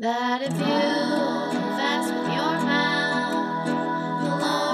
that if you confess with your mouth the Lord